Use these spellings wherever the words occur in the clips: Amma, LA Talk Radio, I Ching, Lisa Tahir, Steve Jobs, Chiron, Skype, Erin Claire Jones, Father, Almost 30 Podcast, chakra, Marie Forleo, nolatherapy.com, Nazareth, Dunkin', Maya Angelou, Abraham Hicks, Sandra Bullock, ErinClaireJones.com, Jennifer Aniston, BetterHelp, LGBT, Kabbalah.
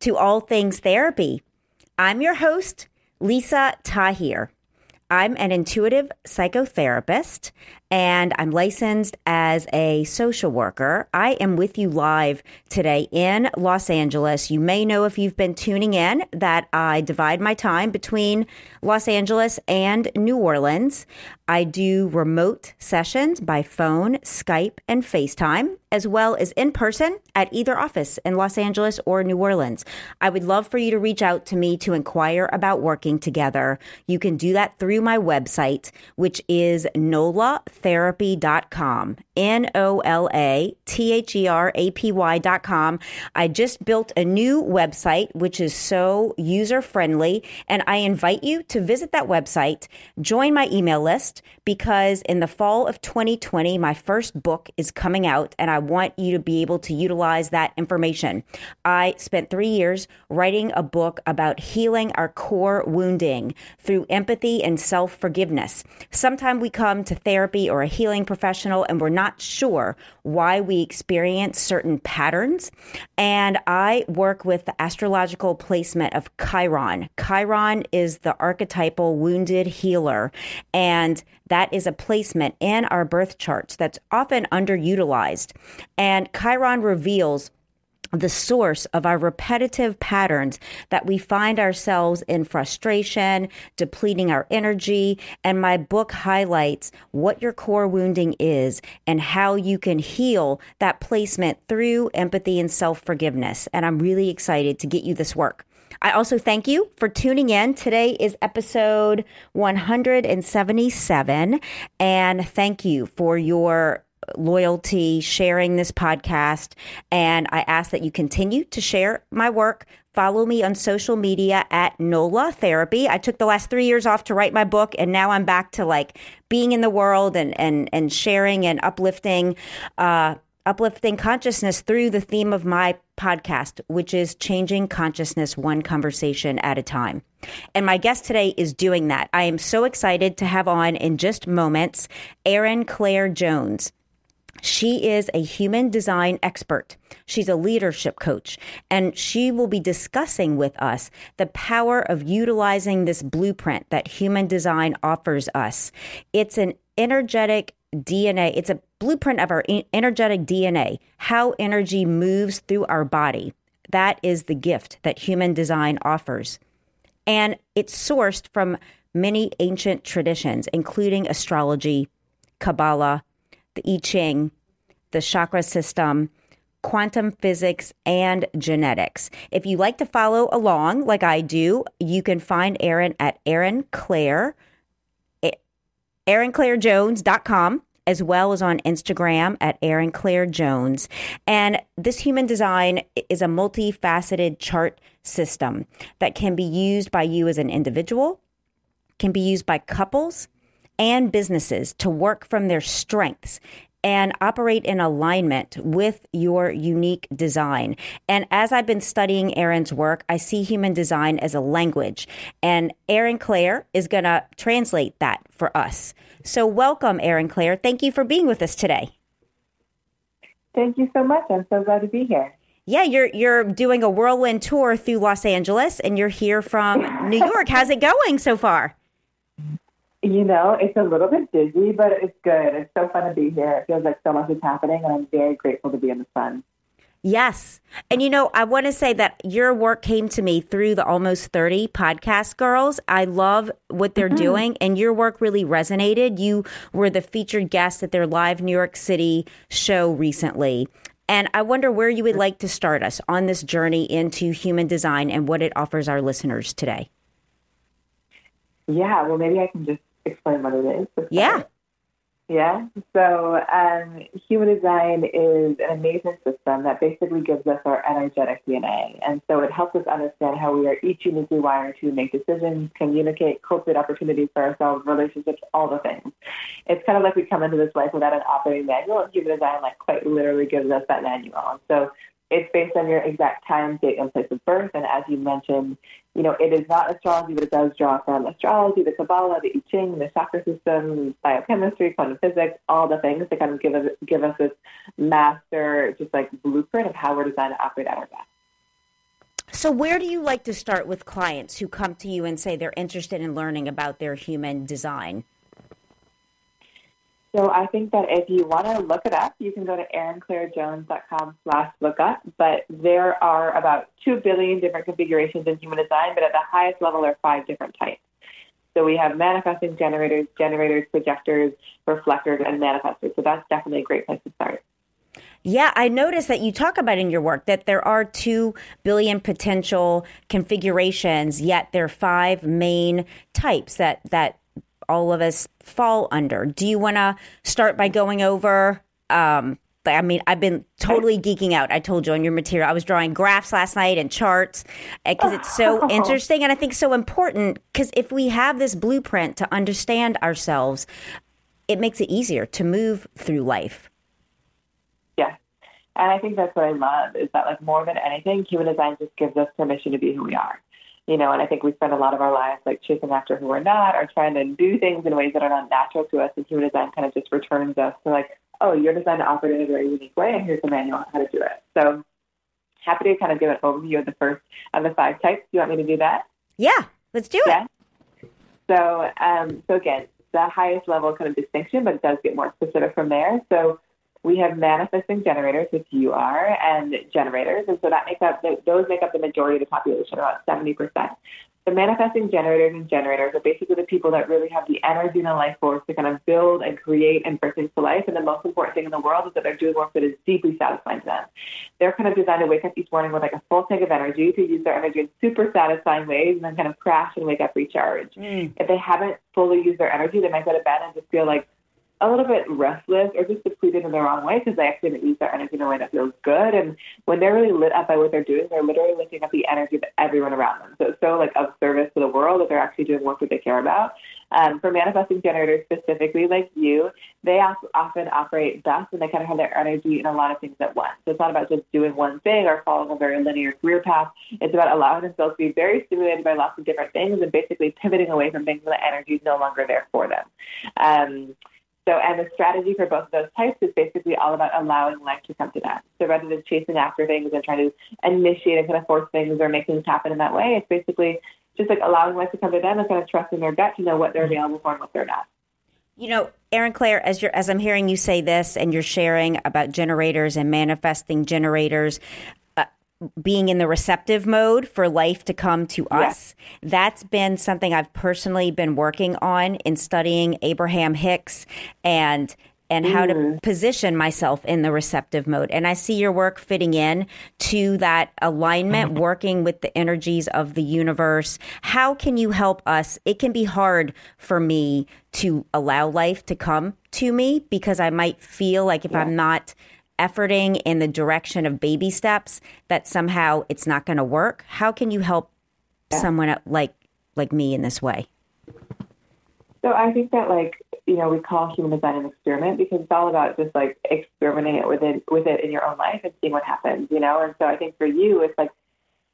to All Things Therapy. I'm your host, Lisa Tahir. I'm an intuitive psychotherapist, and I'm licensed as a social worker. I am with you live today in Los Angeles. You may know, if you've been tuning in, that I divide my time between Los Angeles and New Orleans. I do remote sessions by phone, Skype, and FaceTime, as well as in person at either office in Los Angeles or New Orleans. I would love for you to reach out to me to inquire about working together. You can do that through my website, which is nolatherapy.com, nolatherapy.com. I just built a new website, which is so user-friendly, and I invite you to visit that website, join my email list, because in the fall of 2020, my first book is coming out, and I want you to be able to utilize that information. I spent 3 years writing a book about healing our core wounding through empathy and self-forgiveness. Sometimes we come to therapy or a healing professional and we're not sure why we experience certain patterns. And I work with the astrological placement of Chiron. Chiron is the archetypal wounded healer, and that is a placement in our birth charts that's often underutilized. And Chiron reveals the source of our repetitive patterns that we find ourselves in frustration, depleting our energy. And my book highlights what your core wounding is and how you can heal that placement through empathy and self-forgiveness. And I'm really excited to get you this work. I also thank you for tuning in. Today is episode 177, and thank you for your loyalty, sharing this podcast, and I ask that you continue to share my work. Follow me on social media at Nola Therapy. I took the last 3 years off to write my book, and now I'm back to like being in the world and sharing and uplifting consciousness through the theme of my podcast, which is changing consciousness one conversation at a time. And my guest today is doing that. I am so excited to have on in just moments, Erin Claire Jones. She is a human design expert. She's a leadership coach, and she will be discussing with us the power of utilizing this blueprint that human design offers us. It's an energetic DNA. It's a blueprint of our energetic DNA, how energy moves through our body. That is the gift that human design offers. And it's sourced from many ancient traditions, including astrology, Kabbalah, the I Ching, the chakra system, quantum physics, and genetics. If you like to follow along like I do, you can find Erin at ErinClaireJones.com, as well as on Instagram at Erin Claire Jones. And this human design is a multifaceted chart system that can be used by you as an individual, can be used by couples and businesses to work from their strengths and operate in alignment with your unique design. And as I've been studying Erin's work, I see human design as a language. And Erin Claire is going to translate that for us. So welcome, Erin Claire. Thank you for being with us today. Thank you so much. I'm so glad to be here. Yeah, you're doing a whirlwind tour through Los Angeles, and you're here from New York. How's it going so far? You know, it's a little bit busy, but it's good. It's so fun to be here. It feels like so much is happening, and I'm very grateful to be in the sun. Yes. And, you know, I want to say that your work came to me through the Almost 30 Podcast girls. I love what they're doing, and your work really resonated. You were the featured guest at their live New York City show recently. And I wonder where you would like to start us on this journey into human design and what it offers our listeners today. Yeah, well, maybe I can just explain what it is. Yeah. Yeah. So human design is an amazing system that basically gives us our energetic DNA. And so it helps us understand how we are each uniquely wired to make decisions, communicate, cultivate opportunities for ourselves, relationships, all the things. It's kind of like we come into this life without an operating manual, and human design like quite literally gives us that manual. And so it's based on your exact time, date, and place of birth. And as you mentioned, you know, it is not astrology, but it does draw from astrology, the Kabbalah, the I Ching, the chakra system, biochemistry, quantum physics, all the things that kind of give us this master, just like blueprint of how we're designed to operate at our best. So where do you like to start with clients who come to you and say they're interested in learning about their human design? So I think that if you want to look it up, you can go to ErinClaireJones.com/lookup. But there are about 2 billion different configurations in human design, but at the highest level are 5 different types. So we have manifesting generators, projectors, reflectors, and manifestors. So that's definitely a great place to start. Yeah, I noticed that you talk about in your work that there are 2 billion potential configurations, yet there are 5 main types that all of us fall under. Do you want to start by going over? I mean, I've been totally geeking out. I told you on your material, I was drawing graphs last night and charts because it's so interesting and I think so important because if we have this blueprint to understand ourselves, it makes it easier to move through life. Yeah. And I think that's what I love is that like more than anything, human design just gives us permission to be who we are. You know, and I think we spend a lot of our lives like chasing after who we're not or trying to do things in ways that are not natural to us. And human design kind of just returns us to like, oh, you're designed to operate in a very unique way. And here's the manual on how to do it. So happy to kind of give an overview of the first of the 5 types. Do you want me to do that? Yeah, let's do it. Yeah. So, so again, the highest level kind of distinction, but it does get more specific from there. So we have manifesting generators, which you are, and generators. And so that those make up the majority of the population, about 70%. The manifesting generators and generators are basically the people that really have the energy and the life force to kind of build and create and bring things to life. And the most important thing in the world is that they're doing work that is deeply satisfying to them. They're kind of designed to wake up each morning with like a full tank of energy to use their energy in super satisfying ways and then kind of crash and wake up recharged. If they haven't fully used their energy, they might go to bed and just feel like a little bit restless or just depleted in the wrong way because they actually didn't use their energy in a way that feels good. And when they're really lit up by what they're doing, they're literally lifting up the energy of everyone around them. So it's so like of service to the world that they're actually doing work that they care about. For manifesting generators specifically, like you, they often operate best when they kind of have their energy in a lot of things at once. So it's not about just doing one thing or following a very linear career path. It's about allowing themselves to be very stimulated by lots of different things and basically pivoting away from things when the energy is no longer there for them. And the strategy for both of those types is basically all about allowing life to come to them. So rather than chasing after things and trying to initiate and kind of force things or make things happen in that way, it's basically just like allowing life to come to them and kind of trusting their gut to know what they're available for and what they're not. You know, Erin Claire, as I'm hearing you say this and you're sharing about generators and manifesting generators, being in the receptive mode for life to come to us. Yeah. That's been something I've personally been working on in studying Abraham Hicks and how to position myself in the receptive mode. And I see your work fitting in to that alignment, working with the energies of the universe. How can you help us? It can be hard for me to allow life to come to me because I might feel like if I'm not efforting in the direction of baby steps that somehow it's not going to work. How can you help someone like me in this way? So I think that we call human design an experiment because it's all about just like experimenting it with it in your own life and seeing what happens, you know? And so I think for you, it's like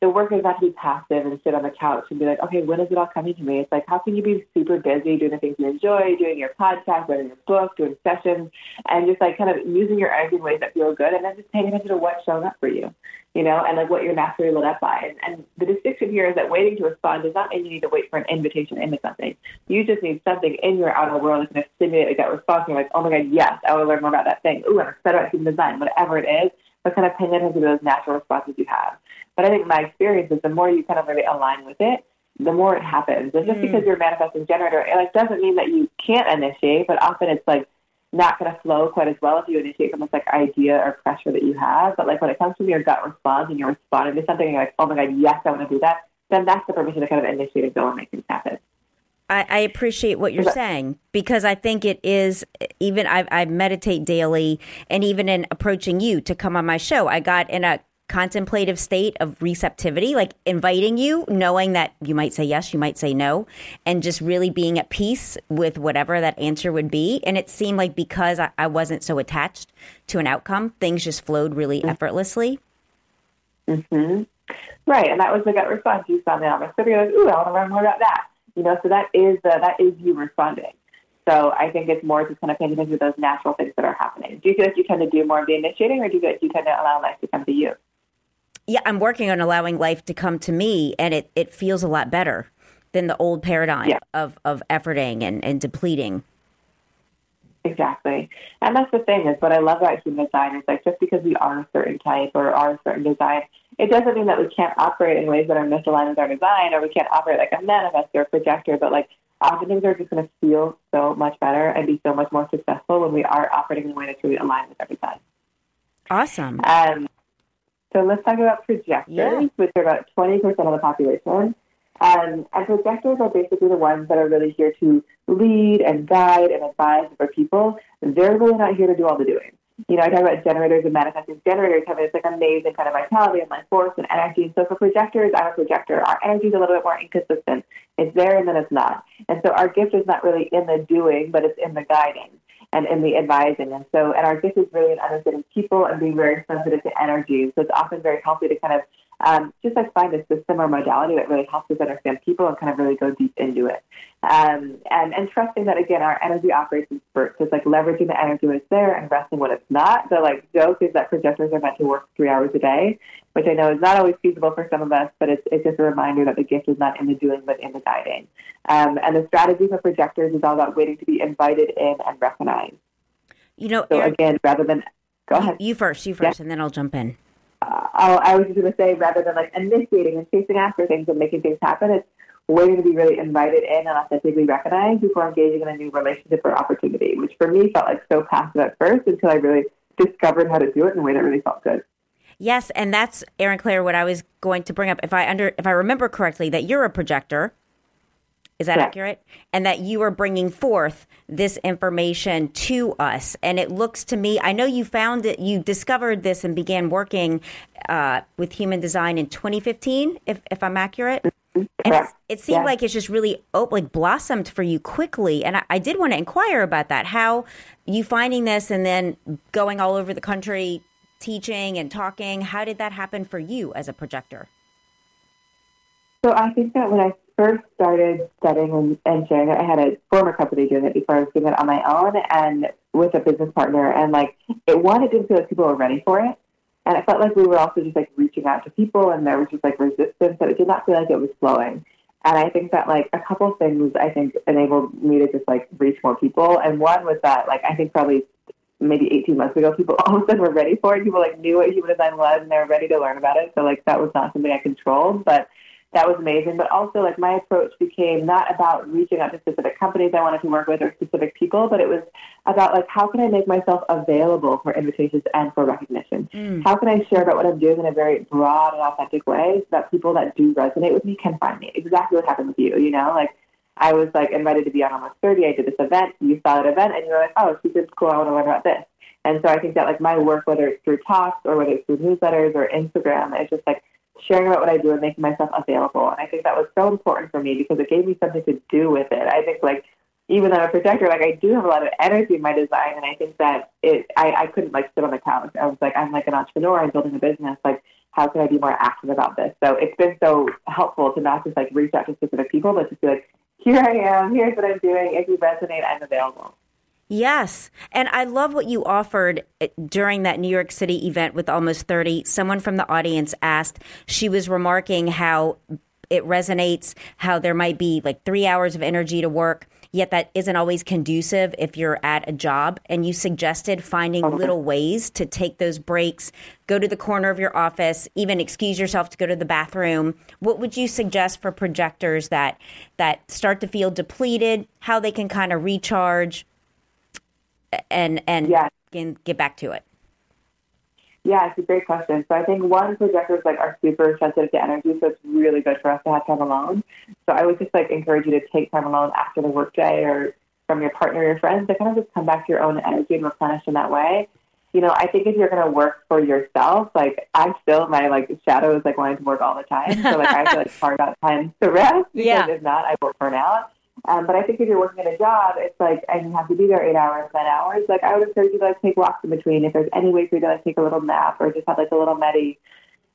the work is not to be passive and sit on the couch and be like, okay, when is it all coming to me? It's like, how can you be super busy doing the things you enjoy, doing your podcast, writing your book, doing sessions, and just like kind of using your energy in ways that feel good and then just paying attention to what's showing up for you, you know, and like what you're naturally lit up by. And the distinction here is that waiting to respond does not mean you need to wait for an invitation into something. You just need something in your outer world that's going to stimulate that response. You're like, oh my God, yes, I want to learn more about that thing. Ooh, I'm excited about human design, whatever it is, but kind of paying attention to those natural responses you have. But I think my experience is the more you kind of really align with it, the more it happens. And just because you're a manifesting generator, it like doesn't mean that you can't initiate, but often it's like not going to flow quite as well if you initiate from this like idea or pressure that you have. But like when it comes from your gut response and you're responding to something and you're like, oh my God, yes, I want to do that, then that's the permission to kind of initiate and go and make things happen. I appreciate what you're saying, because I think it is, even I meditate daily, and even in approaching you to come on my show, I got in a contemplative state of receptivity, like inviting you, knowing that you might say yes, you might say no, and just really being at peace with whatever that answer would be. And it seemed like because I wasn't so attached to an outcome, things just flowed really effortlessly. Mm-hmm. Right. And that was the gut response you saw now. My study goes, ooh, I want to learn more about that. You know, so that is you responding. So I think it's more just kind of paying attention to those natural things that are happening. Do you feel like you tend to do more of the initiating, or do you feel like you tend to allow life to come to you? Yeah, I'm working on allowing life to come to me, and it feels a lot better than the old paradigm of efforting and depleting. Exactly. And that's the thing is what I love about human design is like just because we are a certain type or are a certain design, it doesn't mean that we can't operate in ways that are misaligned with our design, or we can't operate like a manifestor or projector, but like often things are just going to feel so much better and be so much more successful when we are operating in a way that's really aligned with our design. Awesome. So let's talk about projectors, which are about 20% of the population. And projectors are basically the ones that are really here to lead and guide and advise other people. They're really not here to do all the doing. You know, I talk about generators and manifesting generators having this like amazing kind of vitality and life force and energy. And so for projectors, I'm a projector. Our energy is a little bit more inconsistent. It's there and then it's not. And so our gift is not really in the doing, but it's in the guiding and in the advising. And so, and our gift is really in understanding people and being very sensitive to energy. So it's often very healthy to kind of just like find a system or modality that really helps us understand people and kind of really go deep into it. And trusting that, again, our energy operates in spurts. So it's like leveraging the energy when it's there and resting when it's not. The like joke is that projectors are meant to work 3 hours a day, which I know is not always feasible for some of us, but it's just a reminder that the gift is not in the doing, but in the guiding. And the strategy for projectors is all about waiting to be invited in and recognized. You know, so Erin, again, rather than go ahead. You first, yeah. And then I'll jump in. I was just going to say, rather than like initiating and chasing after things and making things happen, it's waiting to be really invited in and authentically recognized before engaging in a new relationship or opportunity, which for me felt like so passive at first until I really discovered how to do it in a way that really felt good. Yes, and that's, Erin Claire, what I was going to bring up. If I remember correctly, that you're a projector. Is that accurate? And that you are bringing forth this information to us. And it looks to me, I know you found it, you discovered this and began working with human design in 2015, if I'm accurate. Mm-hmm. And it seemed like it's just really blossomed for you quickly. And I did want to inquire about that, how you finding this and then going all over the country, teaching and talking. How did that happen for you as a projector? So I think that when I first started studying and sharing it, I had a former company doing it before I was doing it on my own and with a business partner. And like, it didn't feel like people were ready for it. And it felt like we were also just like reaching out to people and there was just like resistance. So it did not feel like it was flowing. And I think that like a couple things I think enabled me to just like reach more people. And one was that like, I think probably maybe 18 months ago, people all of a sudden were ready for it. People like knew what human design was and they were ready to learn about it. So like, that was not something I controlled, but that was amazing. But also, like, my approach became not about reaching out to specific companies I wanted to work with or specific people, but it was about, like, how can I make myself available for invitations and for recognition? Mm. How can I share about what I'm doing in a very broad and authentic way so that people that do resonate with me can find me? Exactly what happened with you, you know? Like, I was, like, invited to be on Almost 30. I did this event. You saw that event, and you were like, oh, she's cool. I want to learn about this. And so I think that, like, my work, whether it's through talks or whether it's through newsletters or Instagram, it's just, like, sharing about what I do and making myself available. And I think that was so important for me because it gave me something to do with it. I think, like, even though I'm a projector, like, I do have a lot of energy in my design. And I think that I couldn't, like, sit on the couch. I was like, I'm like an entrepreneur. I'm building a business. Like, how can I be more active about this? So it's been so helpful to not just, like, reach out to specific people, but just be like, here I am. Here's what I'm doing. If you resonate, I'm available. Yes. And I love what you offered during that New York City event with Almost 30. Someone from the audience asked, she was remarking how it resonates, how there might be like 3 hours of energy to work, yet that isn't always conducive if you're at a job. And you suggested finding little ways to take those breaks, go to the corner of your office, even excuse yourself to go to the bathroom. What would you suggest for projectors that start to feel depleted, how they can kind of recharge? And get back to it. Yeah, it's a great question. So I think one, projectors like are super sensitive to energy, so it's really good for us to have time alone. So I would just like encourage you to take time alone after the workday or from your partner or your friends to kind of just come back to your own energy and replenish in that way. You know, I think if you're going to work for yourself, like I'm still, my like shadow is like wanting to work all the time. So like I feel like carve out time to rest because if not, I will burn out. But I think if you're working at a job, it's like, and you have to be there 8 hours, 9 hours. Like I would encourage you to like take walks in between. If there's any way for you to like take a little nap or just have like a little medi,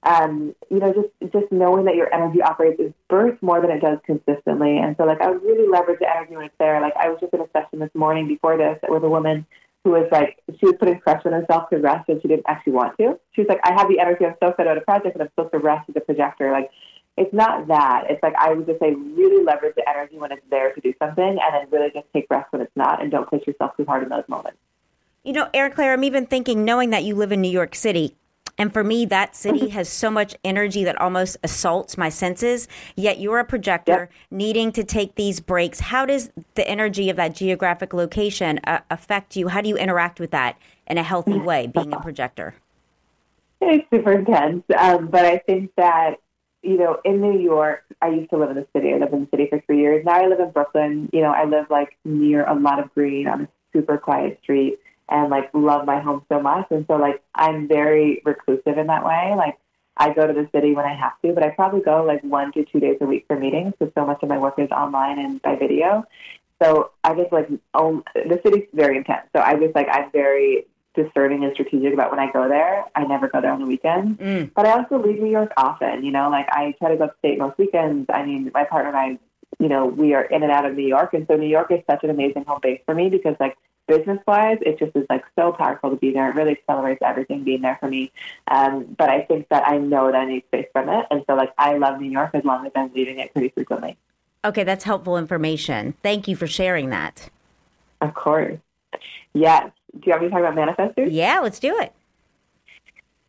you know, just knowing that your energy operates is burst more than it does consistently. And so like, I would really leverage the energy when it's there. Like I was just in a session this morning before this with a woman who was like, she was putting pressure on herself to rest and she didn't actually want to. She was like, I have the energy. I'm so fed out of project and I'm supposed to rest as a projector. Like, it's not that. It's like I would just say really leverage the energy when it's there to do something and then really just take rest when it's not and don't push yourself too hard in those moments. You know, Erin Claire, I'm even thinking, knowing that you live in New York City, and for me, that city has so much energy that almost assaults my senses, yet you're a projector needing to take these breaks. How does the energy of that geographic location affect you? How do you interact with that in a healthy way, being a projector? It's super intense, but I think that, you know, in New York, I used to live in the city. I lived in the city for 3 years. Now I live in Brooklyn. You know, I live like near a lot of green on a super quiet street and like love my home so much. And so like, I'm very reclusive in that way. Like I go to the city when I have to, but I probably go like 1 to 2 days a week for meetings because so much of my work is online and by video. So I just like, the city's very intense. So I just like, I'm very discerning and strategic about when I go there. I never go there on the weekends, but I also leave New York often, you know, like I try to go upstate most weekends. I mean, my partner and I, you know, we are in and out of New York. And so New York is such an amazing home base for me because like business wise, it just is like so powerful to be there. It really accelerates everything being there for me. But I think that I know that I need space from it. And so like, I love New York as long as I'm leaving it pretty frequently. Okay. That's helpful information. Thank you for sharing that. Of course. Yes. Do you want me to talk about manifestors? Yeah, let's do it.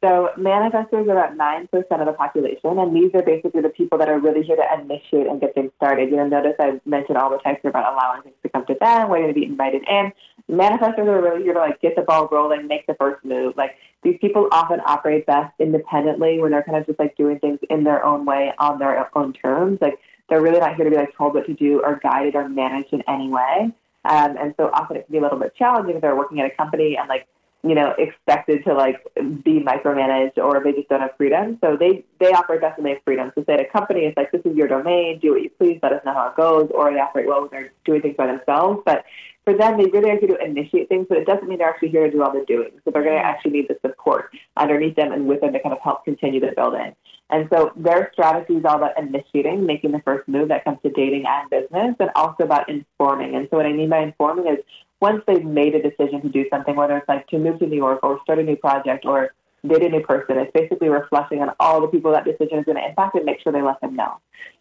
So manifestors are about 9% of the population, and these are basically the people that are really here to initiate and get things started. You know, notice I mentioned all the types are about allowing things to come to them, waiting to be invited in. Manifestors are really here to, like, get the ball rolling, make the first move. Like, these people often operate best independently when they're kind of just, like, doing things in their own way, on their own terms. Like, they're really not here to be, like, told what to do or guided or managed in any way. And so often it can be a little bit challenging if they're working at a company and, like, you know, expected to, like, be micromanaged or they just don't have freedom. So they operate best when they have freedom. So say at a company, it's like, this is your domain, do what you please, let us know how it goes, or they operate well when they're doing things by themselves. But for them, they really are here to initiate things, but it doesn't mean they're actually here to do all the doing. So they're going to actually need the support underneath them and with them to kind of help continue to build in. And so their strategy is all about initiating, making the first move that comes to dating and business, and also about informing. And so what I mean by informing is once they've made a decision to do something, whether it's like to move to New York or start a new project or date a new person, it's basically reflecting on all the people that decision is going to impact and make sure they let them know.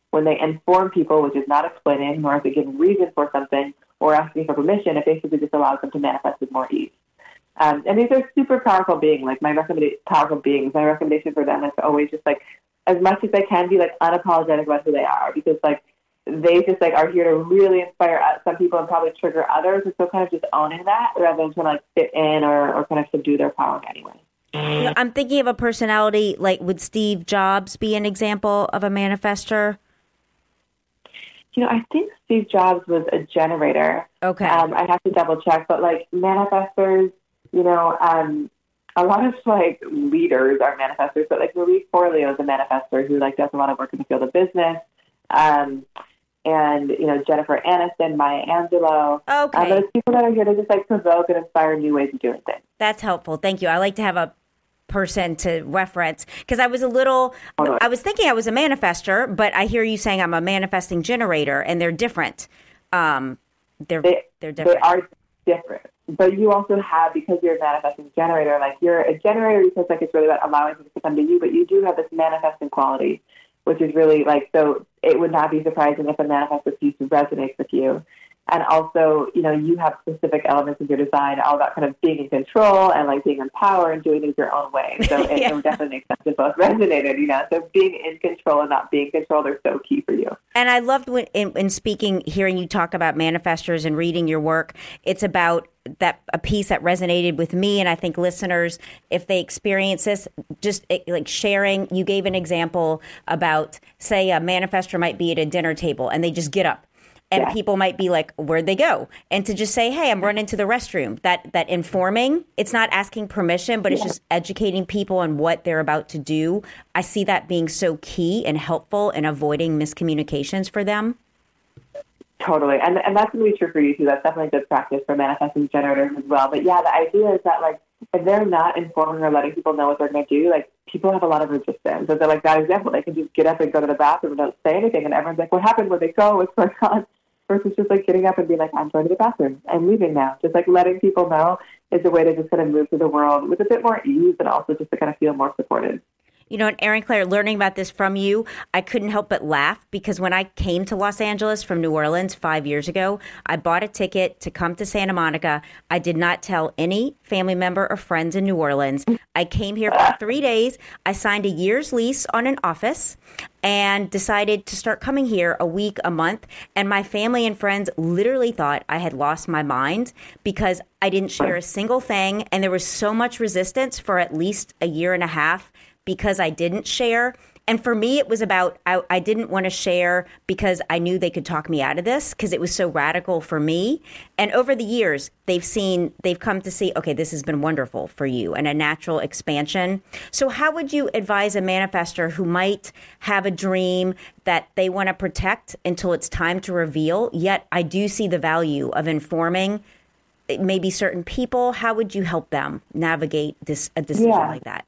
When they inform people, which is not explaining, nor if they give reason for something or asking for permission, it basically just allows them to manifest with more ease. And these are super powerful beings. Like my recommendation for them is to always just like, as much as they can, be like unapologetic about who they are, because like they just like are here to really inspire some people and probably trigger others. And so kind of just owning that rather than trying to like fit in or kind of subdue their power in any way. You know, I'm thinking of a personality, like would Steve Jobs be an example of a manifestor? You know, I think Steve Jobs was a generator. Okay. I'd have to double check, but like manifestors, you know, a lot of like leaders are manifestors, but like Marie Forleo is a manifestor who like does a lot of work in the field of business. And you know, Jennifer Aniston, Maya Angelou. Okay. Those people that are here to just like provoke and inspire new ways of doing things. That's helpful. Thank you. I like to have a person to reference because I was thinking I was a manifestor, but I hear you saying I'm a manifesting generator, and they're different. They're different. They are different. But you also have, because you're a manifesting generator, like you're a generator because like it's really about allowing things to come to you, but you do have this manifesting quality, which is really like, so it would not be surprising if a manifestor piece resonates with you. And also, you know, you have specific elements of your design, all about kind of being in control and like being in power and doing things your own way. So it definitely makes sense. It both resonated, you know. So being in control and not being controlled are so key for you. And I loved when, in speaking, hearing you talk about manifestors and reading your work. It's about that a piece that resonated with me, and I think listeners, if they experience this, just like sharing. You gave an example about, say, a manifestor might be at a dinner table and they just get up. And people might be like, where'd they go? And to just say, hey, I'm running to the restroom. That informing, it's not asking permission, but it's just educating people on what they're about to do. I see that being so key and helpful in avoiding miscommunications for them. Totally. And that's going to be true for you, too. That's definitely good practice for manifesting generators as well. But, yeah, the idea is that, like, if they're not informing or letting people know what they're going to do, like, people have a lot of resistance. So they're like, that example, they can just get up and go to the bathroom and don't say anything. And everyone's like, what happened? Where'd they go? What's going on? Versus just like getting up and being like, I'm going to the bathroom. I'm leaving now. Just like letting people know is a way to just kind of move through the world with a bit more ease and also just to kind of feel more supported. You know, and Erin Claire, learning about this from you, I couldn't help but laugh because when I came to Los Angeles from New Orleans 5 years ago, I bought a ticket to come to Santa Monica. I did not tell any family member or friends in New Orleans. I came here for 3 days. I signed a year's lease on an office and decided to start coming here a week, a month. And my family and friends literally thought I had lost my mind because I didn't share a single thing. And there was so much resistance for at least a year and a half because I didn't share. And for me, it was about I didn't want to share because I knew they could talk me out of this because it was so radical for me. And over the years, they've come to see, okay, this has been wonderful for you and a natural expansion. So how would you advise a manifestor who might have a dream that they want to protect until it's time to reveal? Yet I do see the value of informing maybe certain people. How would you help them navigate this a decision like that?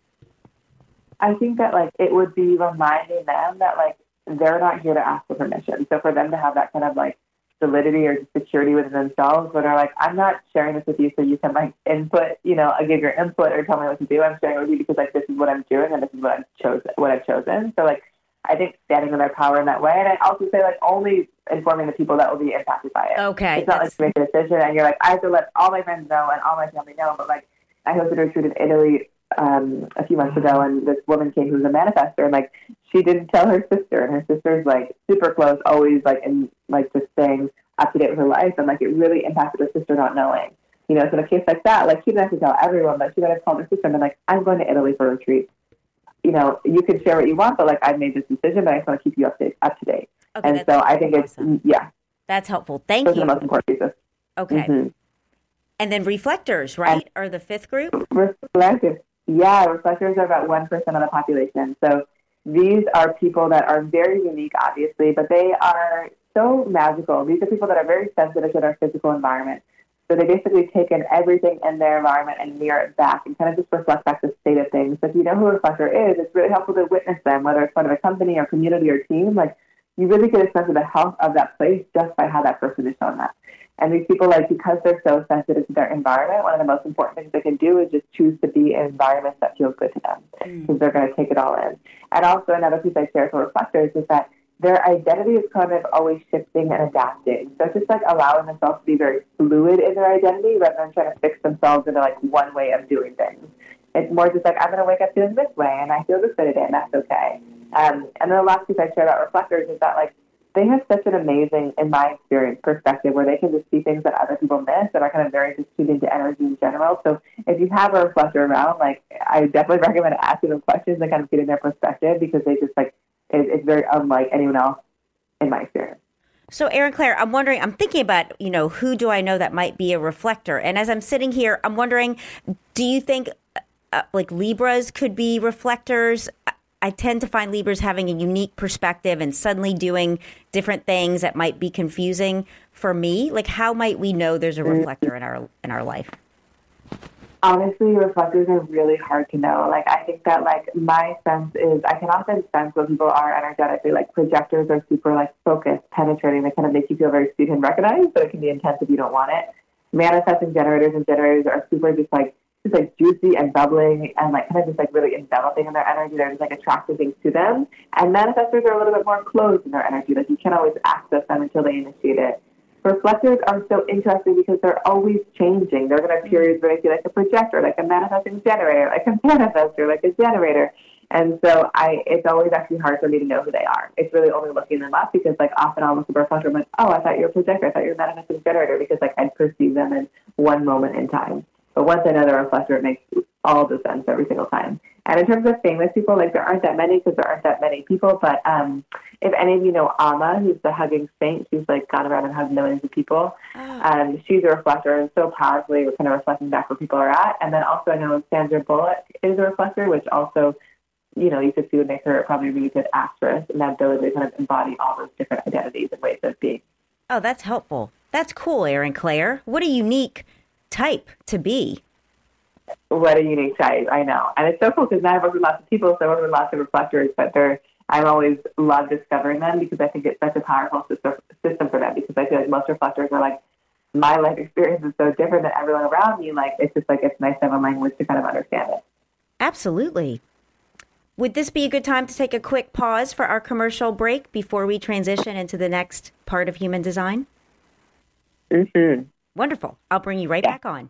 I think that, like, it would be reminding them that, like, they're not here to ask for permission. So for them to have that kind of, like, solidity or security within themselves where they're like, I'm not sharing this with you so you can, like, input, you know, give your input or tell me what to do. I'm sharing it with you because, like, this is what I'm doing and this is what I've chosen. So, like, I think standing in their power in that way. And I also say, like, only informing the people that will be impacted by it. Okay. It's not like to make a decision and you're like, I have to let all my friends know and all my family know. But, like, I hosted a retreat in Italy a few months ago, and this woman came who was a manifestor, and like she didn't tell her sister, and her sister's like super close, always like in like just staying up to date with her life, and like it really impacted her sister not knowing, you know. So in a case like that, like she didn't have to tell everyone, but she might have called her sister and been like, "I'm going to Italy for a retreat. You know, you can share what you want, but like I made this decision, but I just want to keep you up to date." Okay, and so I think awesome. It's that's helpful. Thank you. Those are the most important pieces. Okay, and then reflectors, right, are the fifth group. Reflectors. Yeah, reflectors are about 1% of the population. So these are people that are very unique, obviously, but they are so magical. These are people that are very sensitive to their physical environment. So they basically take in everything in their environment and mirror it back and kind of just reflect back the state of things. So if you know who a reflector is, it's really helpful to witness them, whether it's part of a company or community or team. Like, you really get a sense of the health of that place just by how that person is shown that. And these people, like, because they're so sensitive to their environment, one of the most important things they can do is just choose to be in environments that feel good to them because they're going to take it all in. And also another piece I share for reflectors is that their identity is kind of always shifting and adapting. So it's just, like, allowing themselves to be very fluid in their identity rather than trying to fix themselves into, like, one way of doing things. It's more just like, I'm going to wake up feeling this way, and I feel this way today, and that's okay. And then the last piece I share about reflectors is that, like, they have such an amazing, in my experience, perspective where they can just see things that other people miss that are kind of very just tuned into energy in general. So if you have a reflector around, like, I definitely recommend asking them questions and kind of getting their perspective because they just, like, it's very unlike anyone else in my experience. So, Erin Claire, I'm wondering, I'm thinking about, you know, who do I know that might be a reflector? And as I'm sitting here, I'm wondering, do you think, like, Libras could be reflectors? I tend to find Libras having a unique perspective and suddenly doing different things that might be confusing for me. Like, how might we know there's a reflector in our life? Honestly, reflectors are really hard to know. Like, I think that, like, my sense is I can often sense when people are energetically, like, projectors are super, like, focused, penetrating. They kind of make you feel very sweet and recognized, but it can be intense if you don't want it. Manifesting generators and generators are super just, like, juicy and bubbling and, like, kind of just, like, really enveloping in their energy. They're just, like, attracting things to them. And manifestors are a little bit more closed in their energy. Like, you can't always access them until they initiate it. Reflectors are so interesting because they're always changing. They're going to have periods where I feel like a projector, like a manifesting generator, like a manifestor, like a generator. And so it's always actually hard for me to know who they are. It's really only looking them up because, like, often I'll look at a reflector and I'm like, oh, I thought you were a projector. I thought you were a manifesting generator because, like, I'd perceive them in one moment in time. But once I know the reflector, it makes all the sense every single time. And in terms of famous people, like, there aren't that many because there aren't that many people. But if any of you know Amma, who's the hugging saint, she's, like, gone around and hugged millions of people. She's a reflector, and so powerfully we're kind of reflecting back where people are at. And then also I know Sandra Bullock is a reflector, which also, you know, you could see would make her probably a really good actress, and that ability to kind of embody all those different identities and ways of being. Oh, that's helpful. That's cool, Erin Claire. What a unique type to be. What a unique type, I know. And it's so cool because now I've worked with lots of people, so I work with lots of reflectors, but I've always loved discovering them because I think it's such a powerful system for them, because I feel like most reflectors are like, my life experience is so different than everyone around me. Like, it's just like, it's nice to have a language to kind of understand it. Absolutely. Would this be a good time to take a quick pause for our commercial break before we transition into the next part of human design? Mm-hmm. Wonderful. I'll bring you right back on.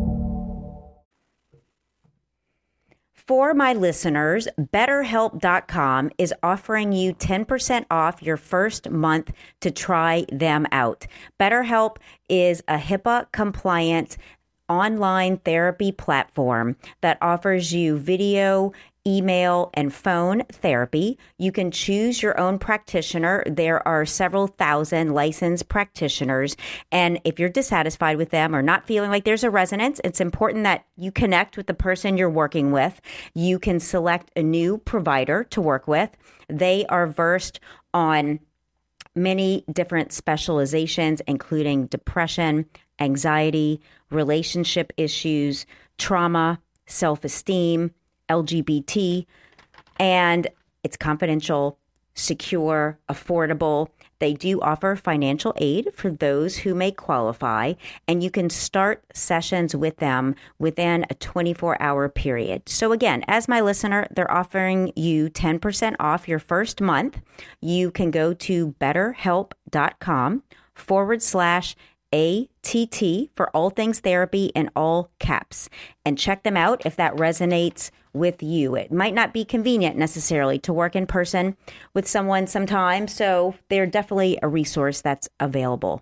For my listeners, BetterHelp.com is offering you 10% off your first month to try them out. BetterHelp is a HIPAA-compliant online therapy platform that offers you video, email, and phone therapy. You can choose your own practitioner. There are several thousand licensed practitioners. And if you're dissatisfied with them or not feeling like there's a resonance, it's important that you connect with the person you're working with. You can select a new provider to work with. They are versed on many different specializations, including depression, anxiety, relationship issues, trauma, self-esteem, LGBT, and it's confidential, secure, affordable. They do offer financial aid for those who may qualify, and you can start sessions with them within a 24-hour period. So again, as my listener, they're offering you 10% off your first month. You can go to BetterHelp.com/ATT for all things therapy in all caps, and check them out if that resonates with you. It might not be convenient necessarily to work in person with someone sometimes, so they're definitely a resource that's available.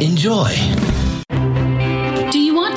enjoy. Do you want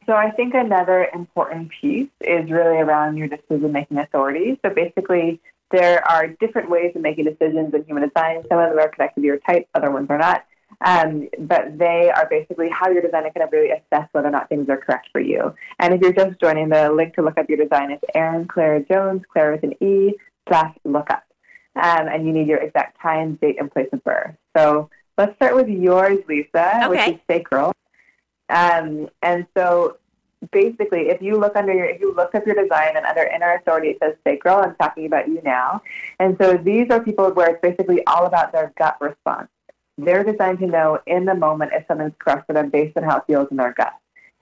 So I think another important piece is really around your decision-making authority. So basically, there are different ways of making decisions in human design. Some of them are connected to your type, other ones are not. But they are basically how your design is going to really assess whether or not things are correct for you. And if you're just joining, the link to look up your design is Erin Claire Jones, Claire with an E, /lookup. And you need your exact time, date, and place of birth. So let's start with yours, Lisa, which is sacral. And so basically, if you look up your design and under inner authority, it says sacral. I'm talking about you now. And so these are people where it's basically all about their gut response. They're designed to know in the moment if something's correct for them based on how it feels in their gut.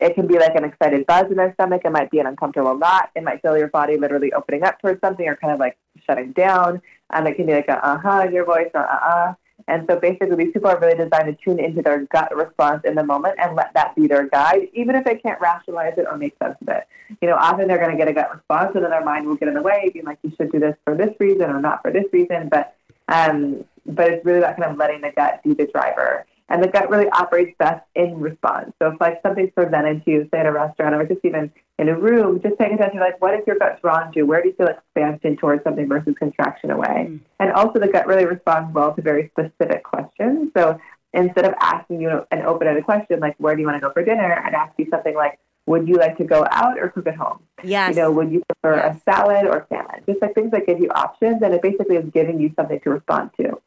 It can be like an excited buzz in their stomach. It might be an uncomfortable knot. It might feel your body literally opening up towards something or kind of like shutting down. And it can be like a uh-huh in your voice or uh-uh. And so basically these people are really designed to tune into their gut response in the moment and let that be their guide, even if they can't rationalize it or make sense of it. You know, often they're going to get a gut response and then their mind will get in the way, being like, you should do this for this reason or not for this reason. But it's really that kind of letting the gut be the driver. And the gut really operates best in response. So if like something's presented to you, say at a restaurant or just even in a room, just paying attention to like, what is your gut drawn to? Where do you feel expansion towards something versus contraction away? Mm. And also the gut really responds well to very specific questions. So instead of asking you an open-ended question, like, where do you want to go for dinner? I'd ask you something like, would you like to go out or cook at home? Yes. You know, would you prefer a salad or salmon? Just like things that give you options. And it basically is giving you something to respond to.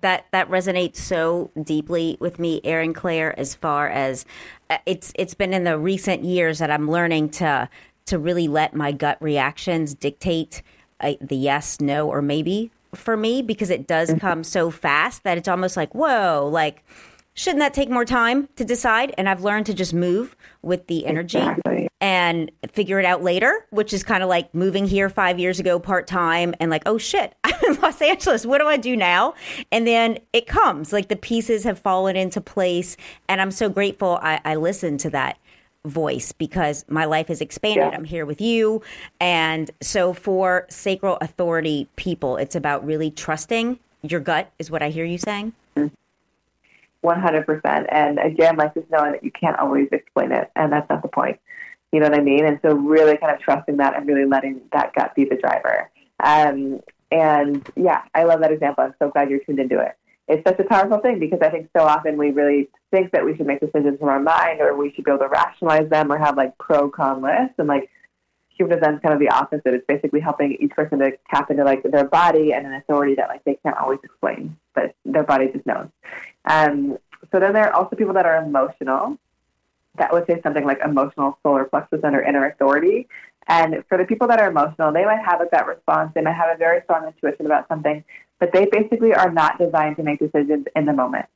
That resonates so deeply with me, Erin Claire, as far as it's been in the recent years that I'm learning to really let my gut reactions dictate the yes, no, or maybe for me, because it does come so fast that it's almost like, whoa, like, shouldn't that take more time to decide? And I've learned to just move with the energy. Exactly. And figure it out later, which is kind of like moving here 5 years ago part-time and like, oh, shit, I'm in Los Angeles. What do I do now? And then it comes like the pieces have fallen into place. And I'm so grateful I listened to that voice because my life has expanded. Yeah. I'm here with you. And so for sacral authority people, it's about really trusting your gut is what I hear you saying. 100%. And again, like just knowing that you can't always explain it. And that's not the point. You know what I mean? And so really kind of trusting that and really letting that gut be the driver. And yeah, I love that example. I'm so glad you're tuned into it. It's such a powerful thing because I think so often we really think that we should make decisions from our mind or we should be able to rationalize them or have like pro-con lists. And like human design's kind of the opposite. It's basically helping each person to tap into like their body and an authority that like they can't always explain, but their body just knows. So then there are also people that are emotional. That would say something like emotional solar plexus under inner authority. And for the people that are emotional, they might have a gut response. They might have a very strong intuition about something, but they basically are not designed to make decisions in the moment.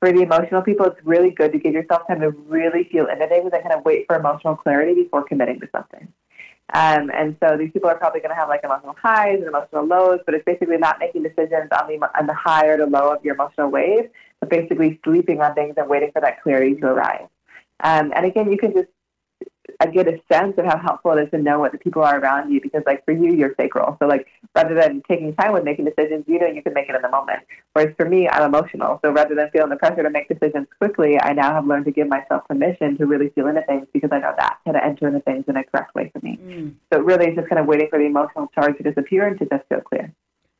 For the emotional people, it's really good to give yourself time to really feel into things and kind of wait for emotional clarity before committing to something. And so these people are probably going to have like emotional highs and emotional lows, but it's basically not making decisions on the high or the low of your emotional wave, but basically sleeping on things and waiting for that clarity to arrive. And again, you can just get a sense of how helpful it is to know what the people are around you because, like, for you, you're sacral. So, like, rather than taking time with making decisions, you know you can make it in the moment. Whereas for me, I'm emotional. So rather than feeling the pressure to make decisions quickly, I now have learned to give myself permission to really feel into things because I know that kind of enter into things in a correct way for me. Mm. So it really is just kind of waiting for the emotional charge to disappear and to just feel clear.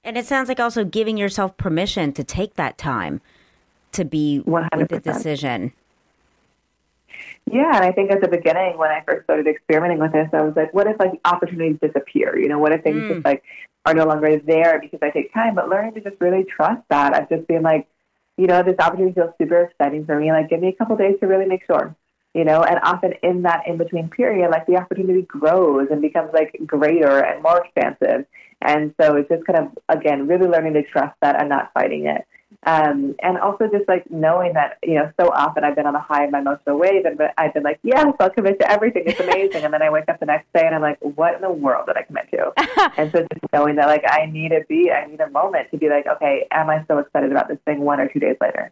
And it sounds like also giving yourself permission to take that time to be 100%. With the decision. Yeah, and I think at the beginning when I first started experimenting with this, I was like, what if like opportunities disappear? You know, what if things just like are no longer there because I take time? But learning to just really trust that. I've just been like, you know, this opportunity feels super exciting for me. Like, give me a couple of days to really make sure, you know, and often in that in-between period, like the opportunity grows and becomes like greater and more expansive. And so it's just kind of, again, really learning to trust that and not fighting it. And also just like knowing that, you know, so often I've been on the high of my emotional wave and I've been like, yes, I'll commit to everything. It's amazing. And then I wake up the next day and I'm like, what in the world did I commit to? And so just knowing that like, I need a moment to be like, okay, am I so excited about this thing 1 or 2 days later?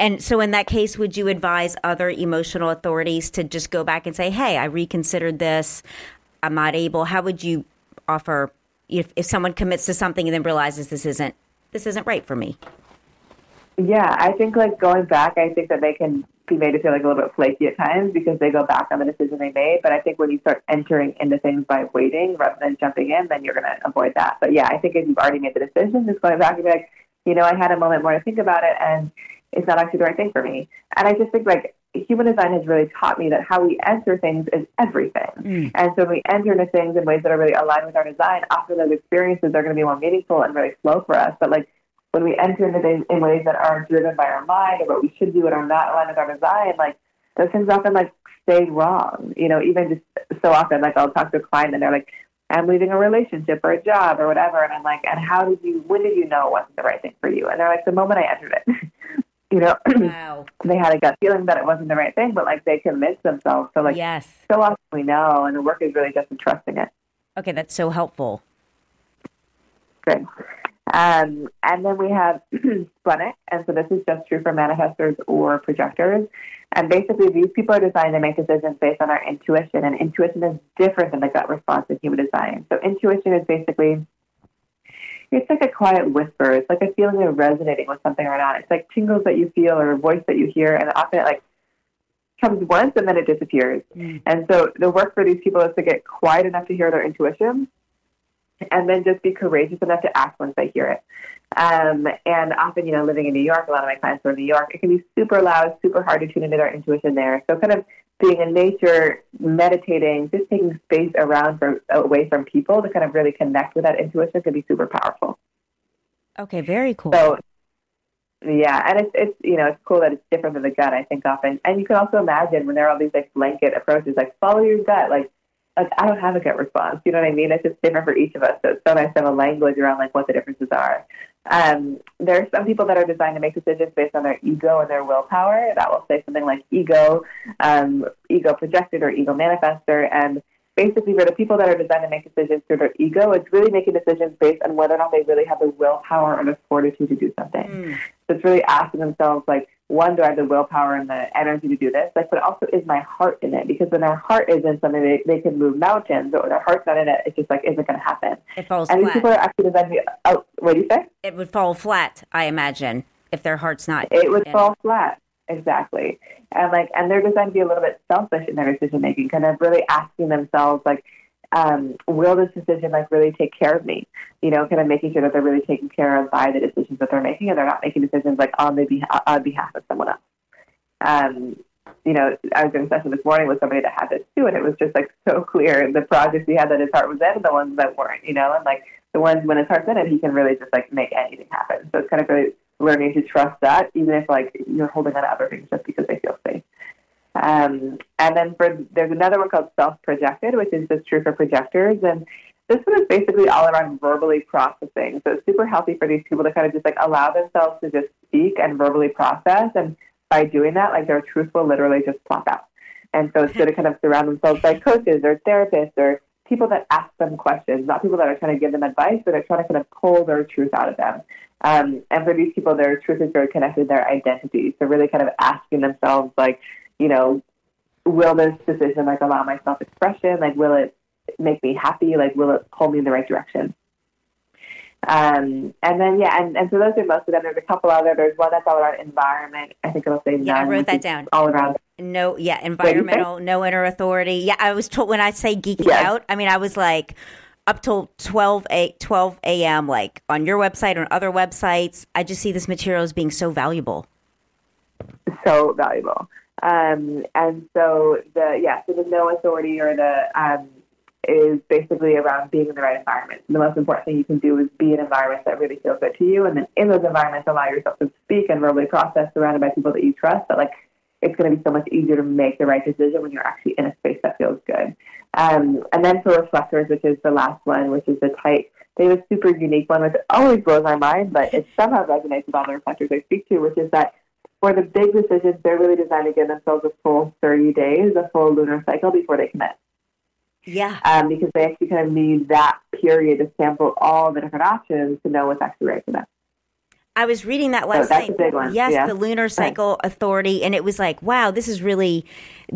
And so in that case, would you advise other emotional authorities to just go back and say, hey, I reconsidered this. I'm not able. How would you offer if someone commits to something and then realizes this isn't right for me? Yeah, I think like going back, I think that they can be made to feel like a little bit flaky at times because they go back on the decision they made. But I think when you start entering into things by waiting rather than jumping in, then you're going to avoid that. But yeah, I think if you've already made the decision, just going back and be like, you know, I had a moment more to think about it. And it's not actually the right thing for me. And I just think, like, human design has really taught me that how we enter things is everything. Mm. And so when we enter into things in ways that are really aligned with our design, often those experiences are going to be more meaningful and really flow for us. But, like, when we enter into things in ways that are driven by our mind or what we should do and are not aligned with our design, like, those things often, like, stay wrong. You know, even just so often, like, I'll talk to a client and they're like, I'm leaving a relationship or a job or whatever. And I'm like, and when did you know it wasn't the right thing for you? And they're like, the moment I entered it. You know, wow. They had a gut feeling that it wasn't the right thing, but, like, they convinced themselves. So, like, yes. So often we know, and the work is really just in trusting it. Okay, that's so helpful. Good. And then we have splenic, and so this is just true for manifestors or projectors. And basically, these people are designed to make decisions based on our intuition, and intuition is different than the gut response in human design. So intuition is basically... it's like a quiet whisper. It's like a feeling of resonating with something or not. It's like tingles that you feel or a voice that you hear, and often it, like, comes once and then it disappears. Mm. And so the work for these people is to get quiet enough to hear their intuition and then just be courageous enough to act once they hear it. And often, you know, living in New York, a lot of my clients are in New York, it can be super loud, super hard to tune into their intuition there. So kind of being in nature, meditating, just taking space away from people to kind of really connect with that intuition can be super powerful. Okay, very cool. So, yeah, and it's cool that it's different than the gut, I think, often. And you can also imagine when there are all these, like, blanket approaches, like, follow your gut, like I don't have a gut response. You know what I mean? It's just different for each of us. So it's so nice to have a language around, like, what the differences are. There are some people that are designed to make decisions based on their ego and their willpower. That will say something like ego projected or ego manifestor. And basically for the people that are designed to make decisions through their ego, it's really making decisions based on whether or not they really have the willpower or the fortitude to do something. Mm. So it's really asking themselves, like, one, do I have the willpower and the energy to do this? Like, but also, is my heart in it? Because when their heart is in something, they can move mountains. But when their heart's not in it, it's just like, isn't going to happen. It falls flat. And these people are actually designed to be, oh, what do you say? It would fall flat, I imagine, if their heart's not in it. It would fall flat, exactly. And, like, and they're designed to be a little bit selfish in their decision-making, kind of really asking themselves, like, will this decision, like, really take care of me? You know, kind of making sure that they're really taken care of by the decisions that they're making, and they're not making decisions, like, on behalf of someone else. You know, I was doing a session this morning with somebody that had this too, and it was just, like, so clear. The projects he had that his heart was in, the ones that weren't, you know, and, like, the ones when his heart's in it, he can really just, like, make anything happen. So it's kind of really learning to trust that, even if, like, you're holding on to other things just because they feel safe. And then there's another one called self-projected, which is just true for projectors. And this one is basically all around verbally processing. So it's super healthy for these people to kind of just, like, allow themselves to just speak and verbally process. And by doing that, like, their truth will literally just plop out. And so it's good to kind of surround themselves by coaches or therapists or people that ask them questions, not people that are trying to give them advice, but are trying to kind of pull their truth out of them. And for these people, their truth is very connected to their identity. So really kind of asking themselves, like, you know, will this decision, like, allow my self-expression? Like, will it make me happy? Like, will it pull me in the right direction? And then, yeah, and so those are most of them. There's a couple other. There's one that's all around environment. I think it'll say none. Yeah, I wrote that down. All around. No, yeah, environmental, no inner authority. Yeah, I was told when I say geeking out, I mean, I was like up till 12 a.m., like on your website or on other websites. I just see this material as being so valuable. So valuable. And so the no authority or the, is basically around being in the right environment. The most important thing you can do is be in environments that really feels good to you. And then in those environments, allow yourself to speak and verbally process surrounded by people that you trust. But, like, it's going to be so much easier to make the right decision when you're actually in a space that feels good. And then for reflectors, which is the last one, which is the type, they have a super unique one, which always blows my mind, but it somehow resonates with all the reflectors I speak to, which is that for the big decisions, they're really designed to give themselves a full 30 days, a full lunar cycle before they commit. Yeah. Because they actually kind of need that period to sample all the different options to know what's actually right for them. I was reading that last night. That's a big one. Yes, yeah. The lunar cycle authority. And it was like, wow, this is really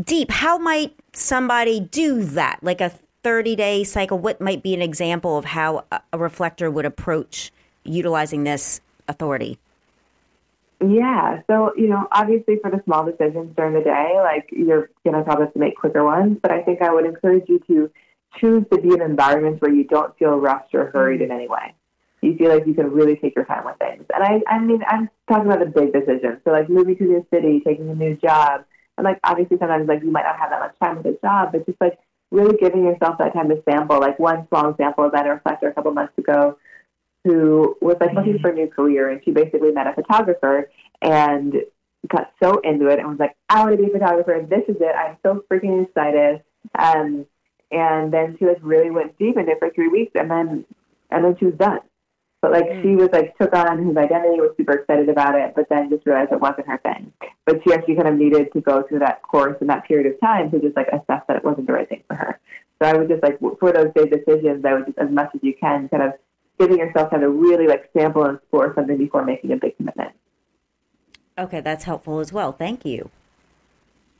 deep. How might somebody do that? Like a 30-day cycle, what might be an example of how a reflector would approach utilizing this authority? Yeah. So, you know, obviously for the small decisions during the day, like, you're going to probably have to make quicker ones, but I think I would encourage you to choose to be in environments where you don't feel rushed or hurried in any way. you feel like you can really take your time with things. And I mean, I'm talking about a big decision. So like moving to a new city, taking a new job. And like, obviously sometimes like you might not have that much time with a job, but just like really giving yourself that time to sample. Like one small sample of that reflector a couple months ago who was like looking for a new career. And she basically met a photographer and got so into it and was like, I want to be a photographer. This is it. I'm so freaking excited. And then she like really went deep in it for 3 weeks and then she was done. But like she was like took on his identity, was super excited about it, but then just realized it wasn't her thing. But she actually kind of needed to go through that course and that period of time to just like assess that it wasn't the right thing for her. So I would just like for those big decisions, I would just as much as you can kind of giving yourself time to really like sample and explore something before making a big commitment. Okay, that's helpful as well. Thank you.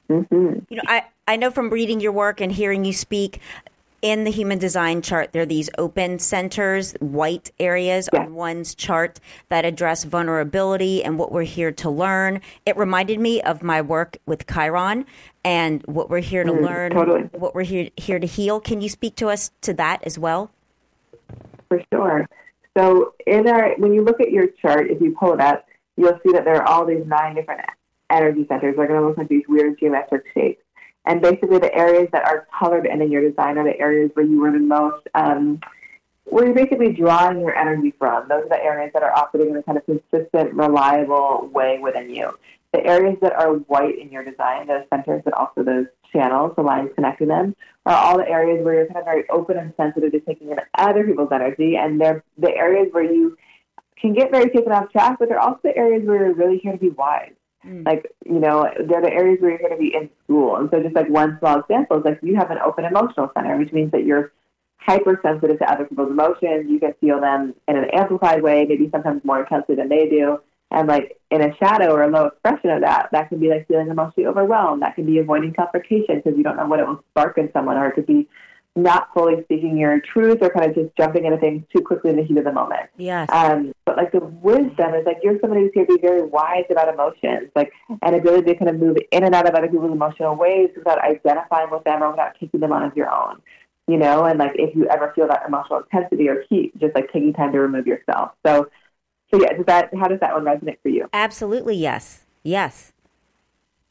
Mm-hmm. You know, I know from reading your work and hearing you speak, in the human design chart, there are these open centers, white areas on one's chart that address vulnerability and what we're here to learn. It reminded me of my work with Chiron and what we're here to learn, what we're here to heal. Can you speak to us to that as well? For sure. So when you look at your chart, if you pull it up, you'll see that there are all these 9 different energy centers. They're going to look like these weird geometric shapes. And basically the areas that are colored in your design are the areas where you were the most, where you're basically drawing your energy from. Those are the areas that are operating in a kind of consistent, reliable way within you. The areas that are white in your design, those centers and also those channels, the lines connecting them, are all the areas where you're kind of very open and sensitive to taking in other people's energy. And they're the areas where you can get very taken off track, but they're also the areas where you're really here to be wise. Like, you know, they're the areas where you're going to be in school. And so just like one small example is like you have an open emotional center, which means that you're hypersensitive to other people's emotions. You can feel them in an amplified way, maybe sometimes more intensely than they do. And like in a shadow or a low expression of that can be like feeling emotionally overwhelmed. That can be avoiding confrontation because you don't know what it will spark in someone, or it could be not fully speaking your truth or kind of just jumping into things too quickly in the heat of the moment. Yes. But like the wisdom is like you're somebody who's here to be very wise about emotions, like an ability to kind of move in and out of other people's emotional waves without identifying with them or without taking them on as your own, you know, and like if you ever feel that emotional intensity or heat, just like taking time to remove yourself. So yeah, how does that one resonate for you? Absolutely. Yes.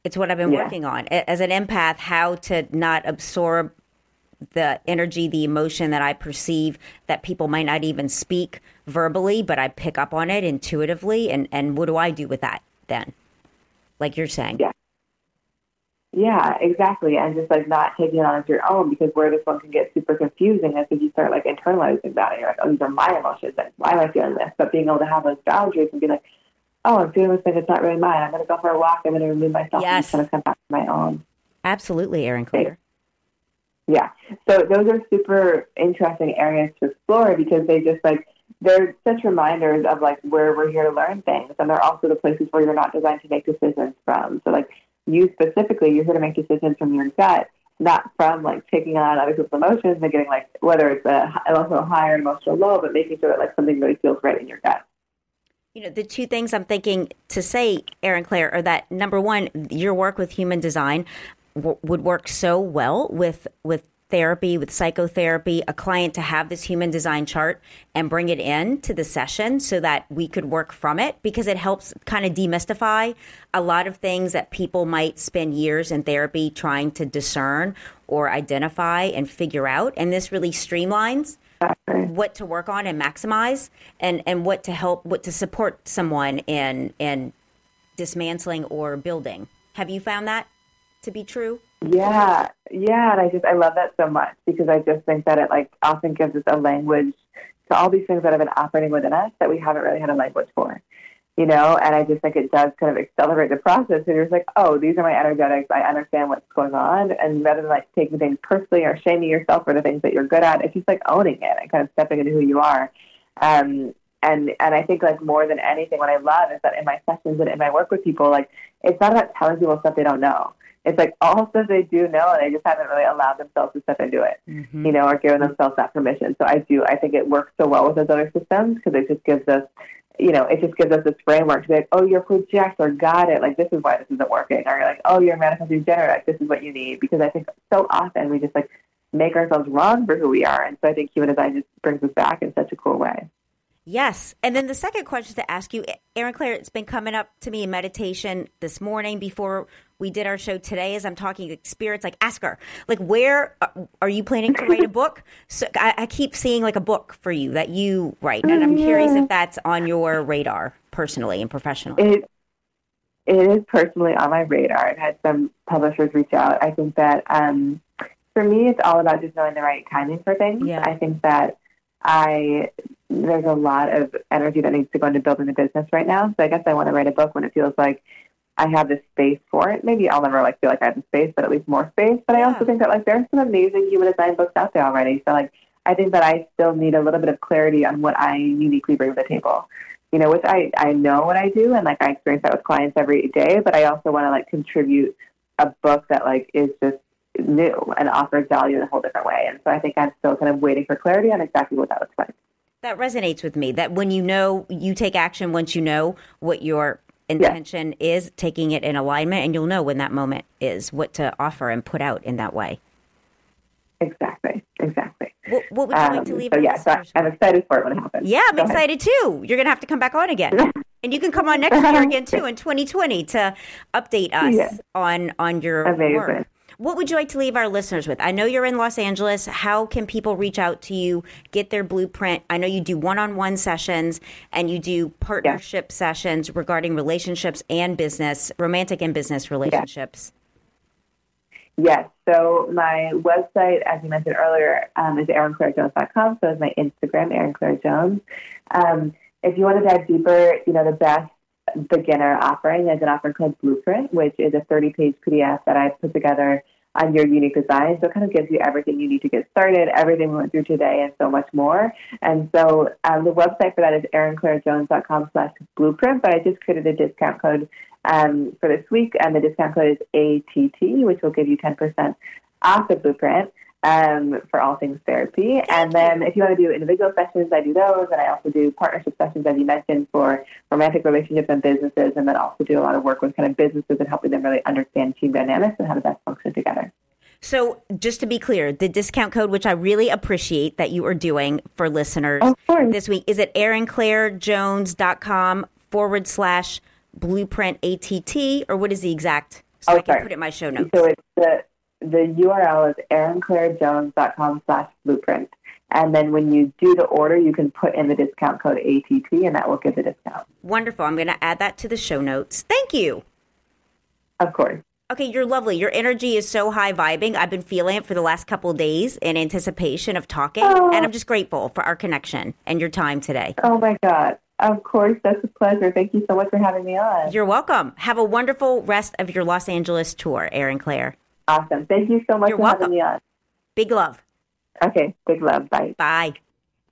It's what I've been working on as an empath, how to not absorb the energy, the emotion that I perceive that people might not even speak verbally, but I pick up on it intuitively. And what do I do with that then? Like you're saying. Yeah, exactly. And just like not taking it on as your own, because where this one can get super confusing, I think you start like internalizing that. And you're like, oh, these are my emotions. And why am I feeling this? But being able to have those boundaries and be like, oh, I'm feeling this thing. It's not really mine. I'm going to go for a walk. I'm going to remove myself and just kind of come back to my own. Absolutely, Erin Claire. Yeah. So those are super interesting areas to explore because they just like, they're such reminders of like where we're here to learn things. And they're also the places where you're not designed to make decisions from. So like you specifically, you're here to make decisions from your gut, not from like taking on other people's emotions and getting like, whether it's an emotional high or an emotional low, but making sure that like something really feels right in your gut. You know, the two things I'm thinking to say, Erin Claire, are that number one, your work with human design would work so well with therapy, with psychotherapy, a client to have this human design chart and bring it in to the session so that we could work from it, because it helps kind of demystify a lot of things that people might spend years in therapy trying to discern or identify and figure out. And this really streamlines what to work on and maximize and what to help, what to support someone in dismantling or building. Have you found that to be true? Yeah. And I love that so much, because I just think that it like often gives us a language to all these things that have been operating within us that we haven't really had a language for, you know? And I just think it does kind of accelerate the process. And you're just like, oh, these are my energetics. I understand what's going on. And rather than like taking things personally or shaming yourself for the things that you're good at, it's just like owning it and kind of stepping into who you are. And I think like more than anything, what I love is that in my sessions and in my work with people, like it's not about telling people stuff they don't know. It's like all stuff they do know, and they just haven't really allowed themselves to step into it, you know, or given themselves that permission. So I think it works so well with those other systems, because it just gives us, you know, it just gives us this framework to be like, oh, you're a projector, got it. Like, this is why this isn't working. Or you're like, oh, you're a manifesting generator. Like, this is what you need. Because I think so often we just like make ourselves wrong for who we are. And so I think human design just brings us back in such a cool way. Yes. And then the second question to ask you, Erin Claire, it's been coming up to me in meditation this morning before we did our show today as I'm talking to spirits, like ask her, like, where are you planning to write a book? So I keep seeing like a book for you that you write. And I'm curious if that's on your radar personally and professionally. It is personally on my radar. I've had some publishers reach out. I think that for me, it's all about just knowing the right timing for things. Yeah. I think that there's a lot of energy that needs to go into building a business right now. So I guess I want to write a book when it feels like I have the space for it. Maybe I'll never like feel like I have the space, but at least more space. But yeah. I also think that like there's some amazing human design books out there already. So like I think that I still need a little bit of clarity on what I uniquely bring to the table. You know, which I know what I do and like I experience that with clients every day, but I also want to like contribute a book that like is just new and offers value in a whole different way. And so I think I'm still kind of waiting for clarity on exactly what that looks like. That resonates with me, that when you know, you take action once you know what your intention is, taking it in alignment, and you'll know when that moment is, what to offer and put out in that way. Exactly. What would you like to leave? So I'm excited for it when it happens. Yeah, I'm excited too. You're going to have to come back on again. And you can come on next year again too in 2020 to update us on your work. What would you like to leave our listeners with? I know you're in Los Angeles. How can people reach out to you, get their blueprint? I know you do one-on-one sessions and you do partnership sessions regarding relationships and business, romantic and business relationships. Yes. So my website, as you mentioned earlier, is ErinClaireJones.com. So is my Instagram, Erin Claire Jones. If you want to dive deeper, you know, the best beginner offering is an offering called Blueprint, which is a 30-page PDF that I put together on your unique design. So it kind of gives you everything you need to get started, everything we went through today, and so much more. And so the website for that is ErinClaireJones.com/blueprint, but I just created a discount code for this week, and the discount code is ATT, which will give you 10% off the Blueprint for all things therapy. And then if you want to do individual sessions, I do those. And I also do partnership sessions, as you mentioned, for romantic relationships and businesses. And then also do a lot of work with kind of businesses and helping them really understand team dynamics and how to best function together. So just to be clear, the discount code, which I really appreciate that you are doing for listeners this week, is at ErinClaireJones.com/blueprint ATT, or what is the exact? So I can put it in my show notes. So it's the URL is ErinClaireJones.com/blueprint. And then when you do the order, you can put in the discount code ATT, and that will give the discount. Wonderful. I'm going to add that to the show notes. Thank you. Of course. Okay, you're lovely. Your energy is so high vibing. I've been feeling it for the last couple of days in anticipation of talking. And I'm just grateful for our connection and your time today. Oh, my God. Of course. That's a pleasure. Thank you so much for having me on. You're welcome. Have a wonderful rest of your Los Angeles tour, Erin Claire. Awesome. Thank you so much having me on. Big love. Okay. Big love. Bye. Bye.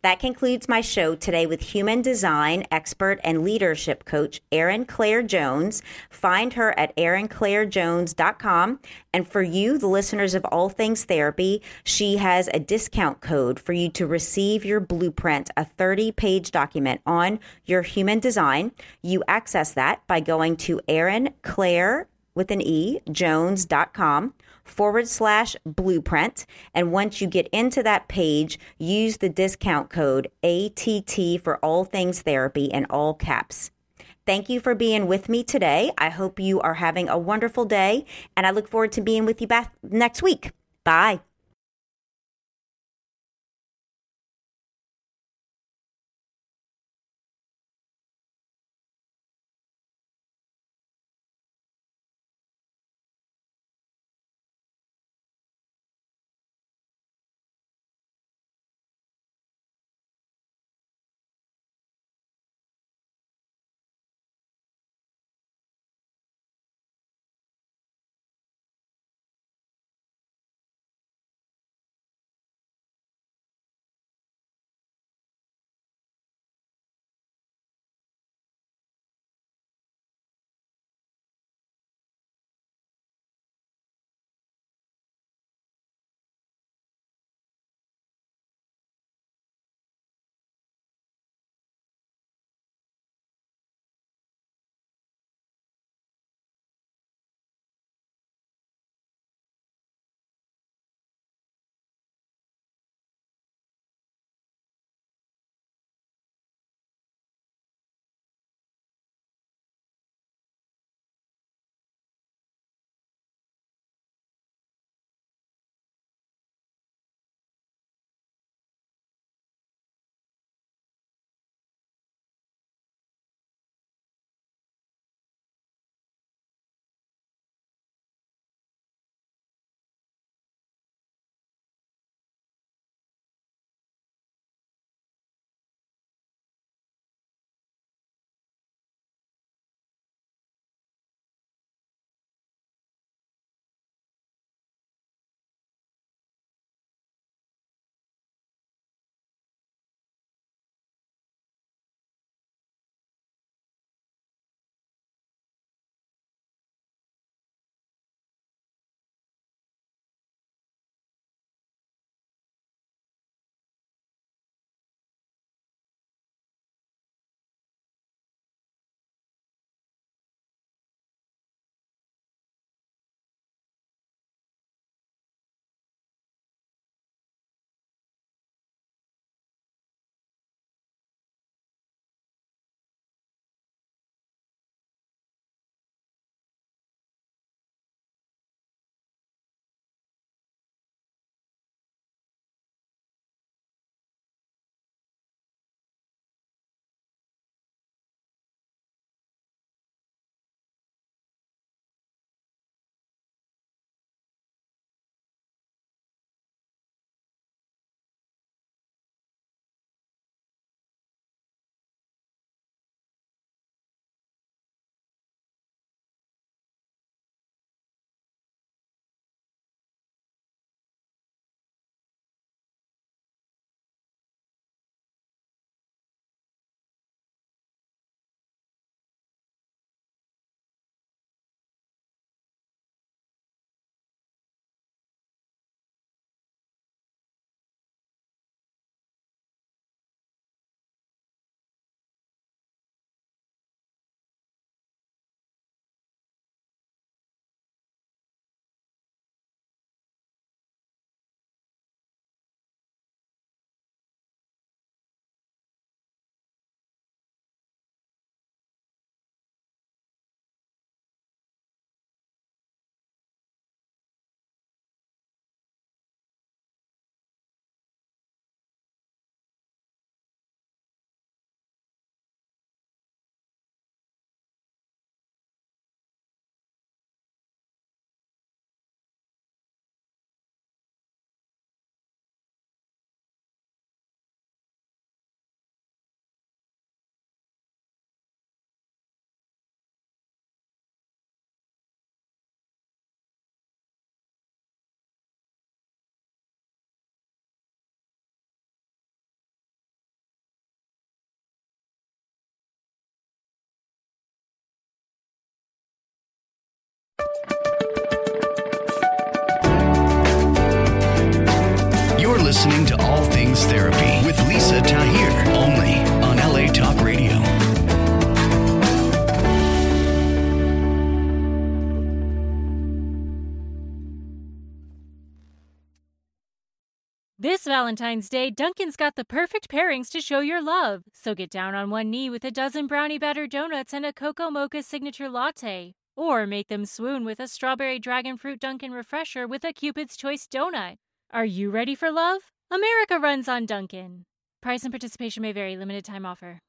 That concludes my show today with human design expert and leadership coach, Erin Claire Jones. Find her at ErinClaireJones.com. And for you, the listeners of All Things Therapy, she has a discount code for you to receive your blueprint, a 30-page document on your human design. You access that by going to ErinClaireJones.com. /blueprint. And once you get into that page, use the discount code ATT for All Things Therapy in all caps. Thank you for being with me today. I hope you are having a wonderful day, and I look forward to being with you back next week. Bye. listening to All Things Therapy with Lisa Tahir, only on LA Talk Radio. This Valentine's Day, Dunkin's got the perfect pairings to show your love. So get down on one knee with a dozen brownie batter donuts and a cocoa mocha signature latte. Or make them swoon with a strawberry dragon fruit Dunkin' refresher with a Cupid's Choice donut. Are you ready for love? America runs on Dunkin'. Price and participation may vary. Limited time offer.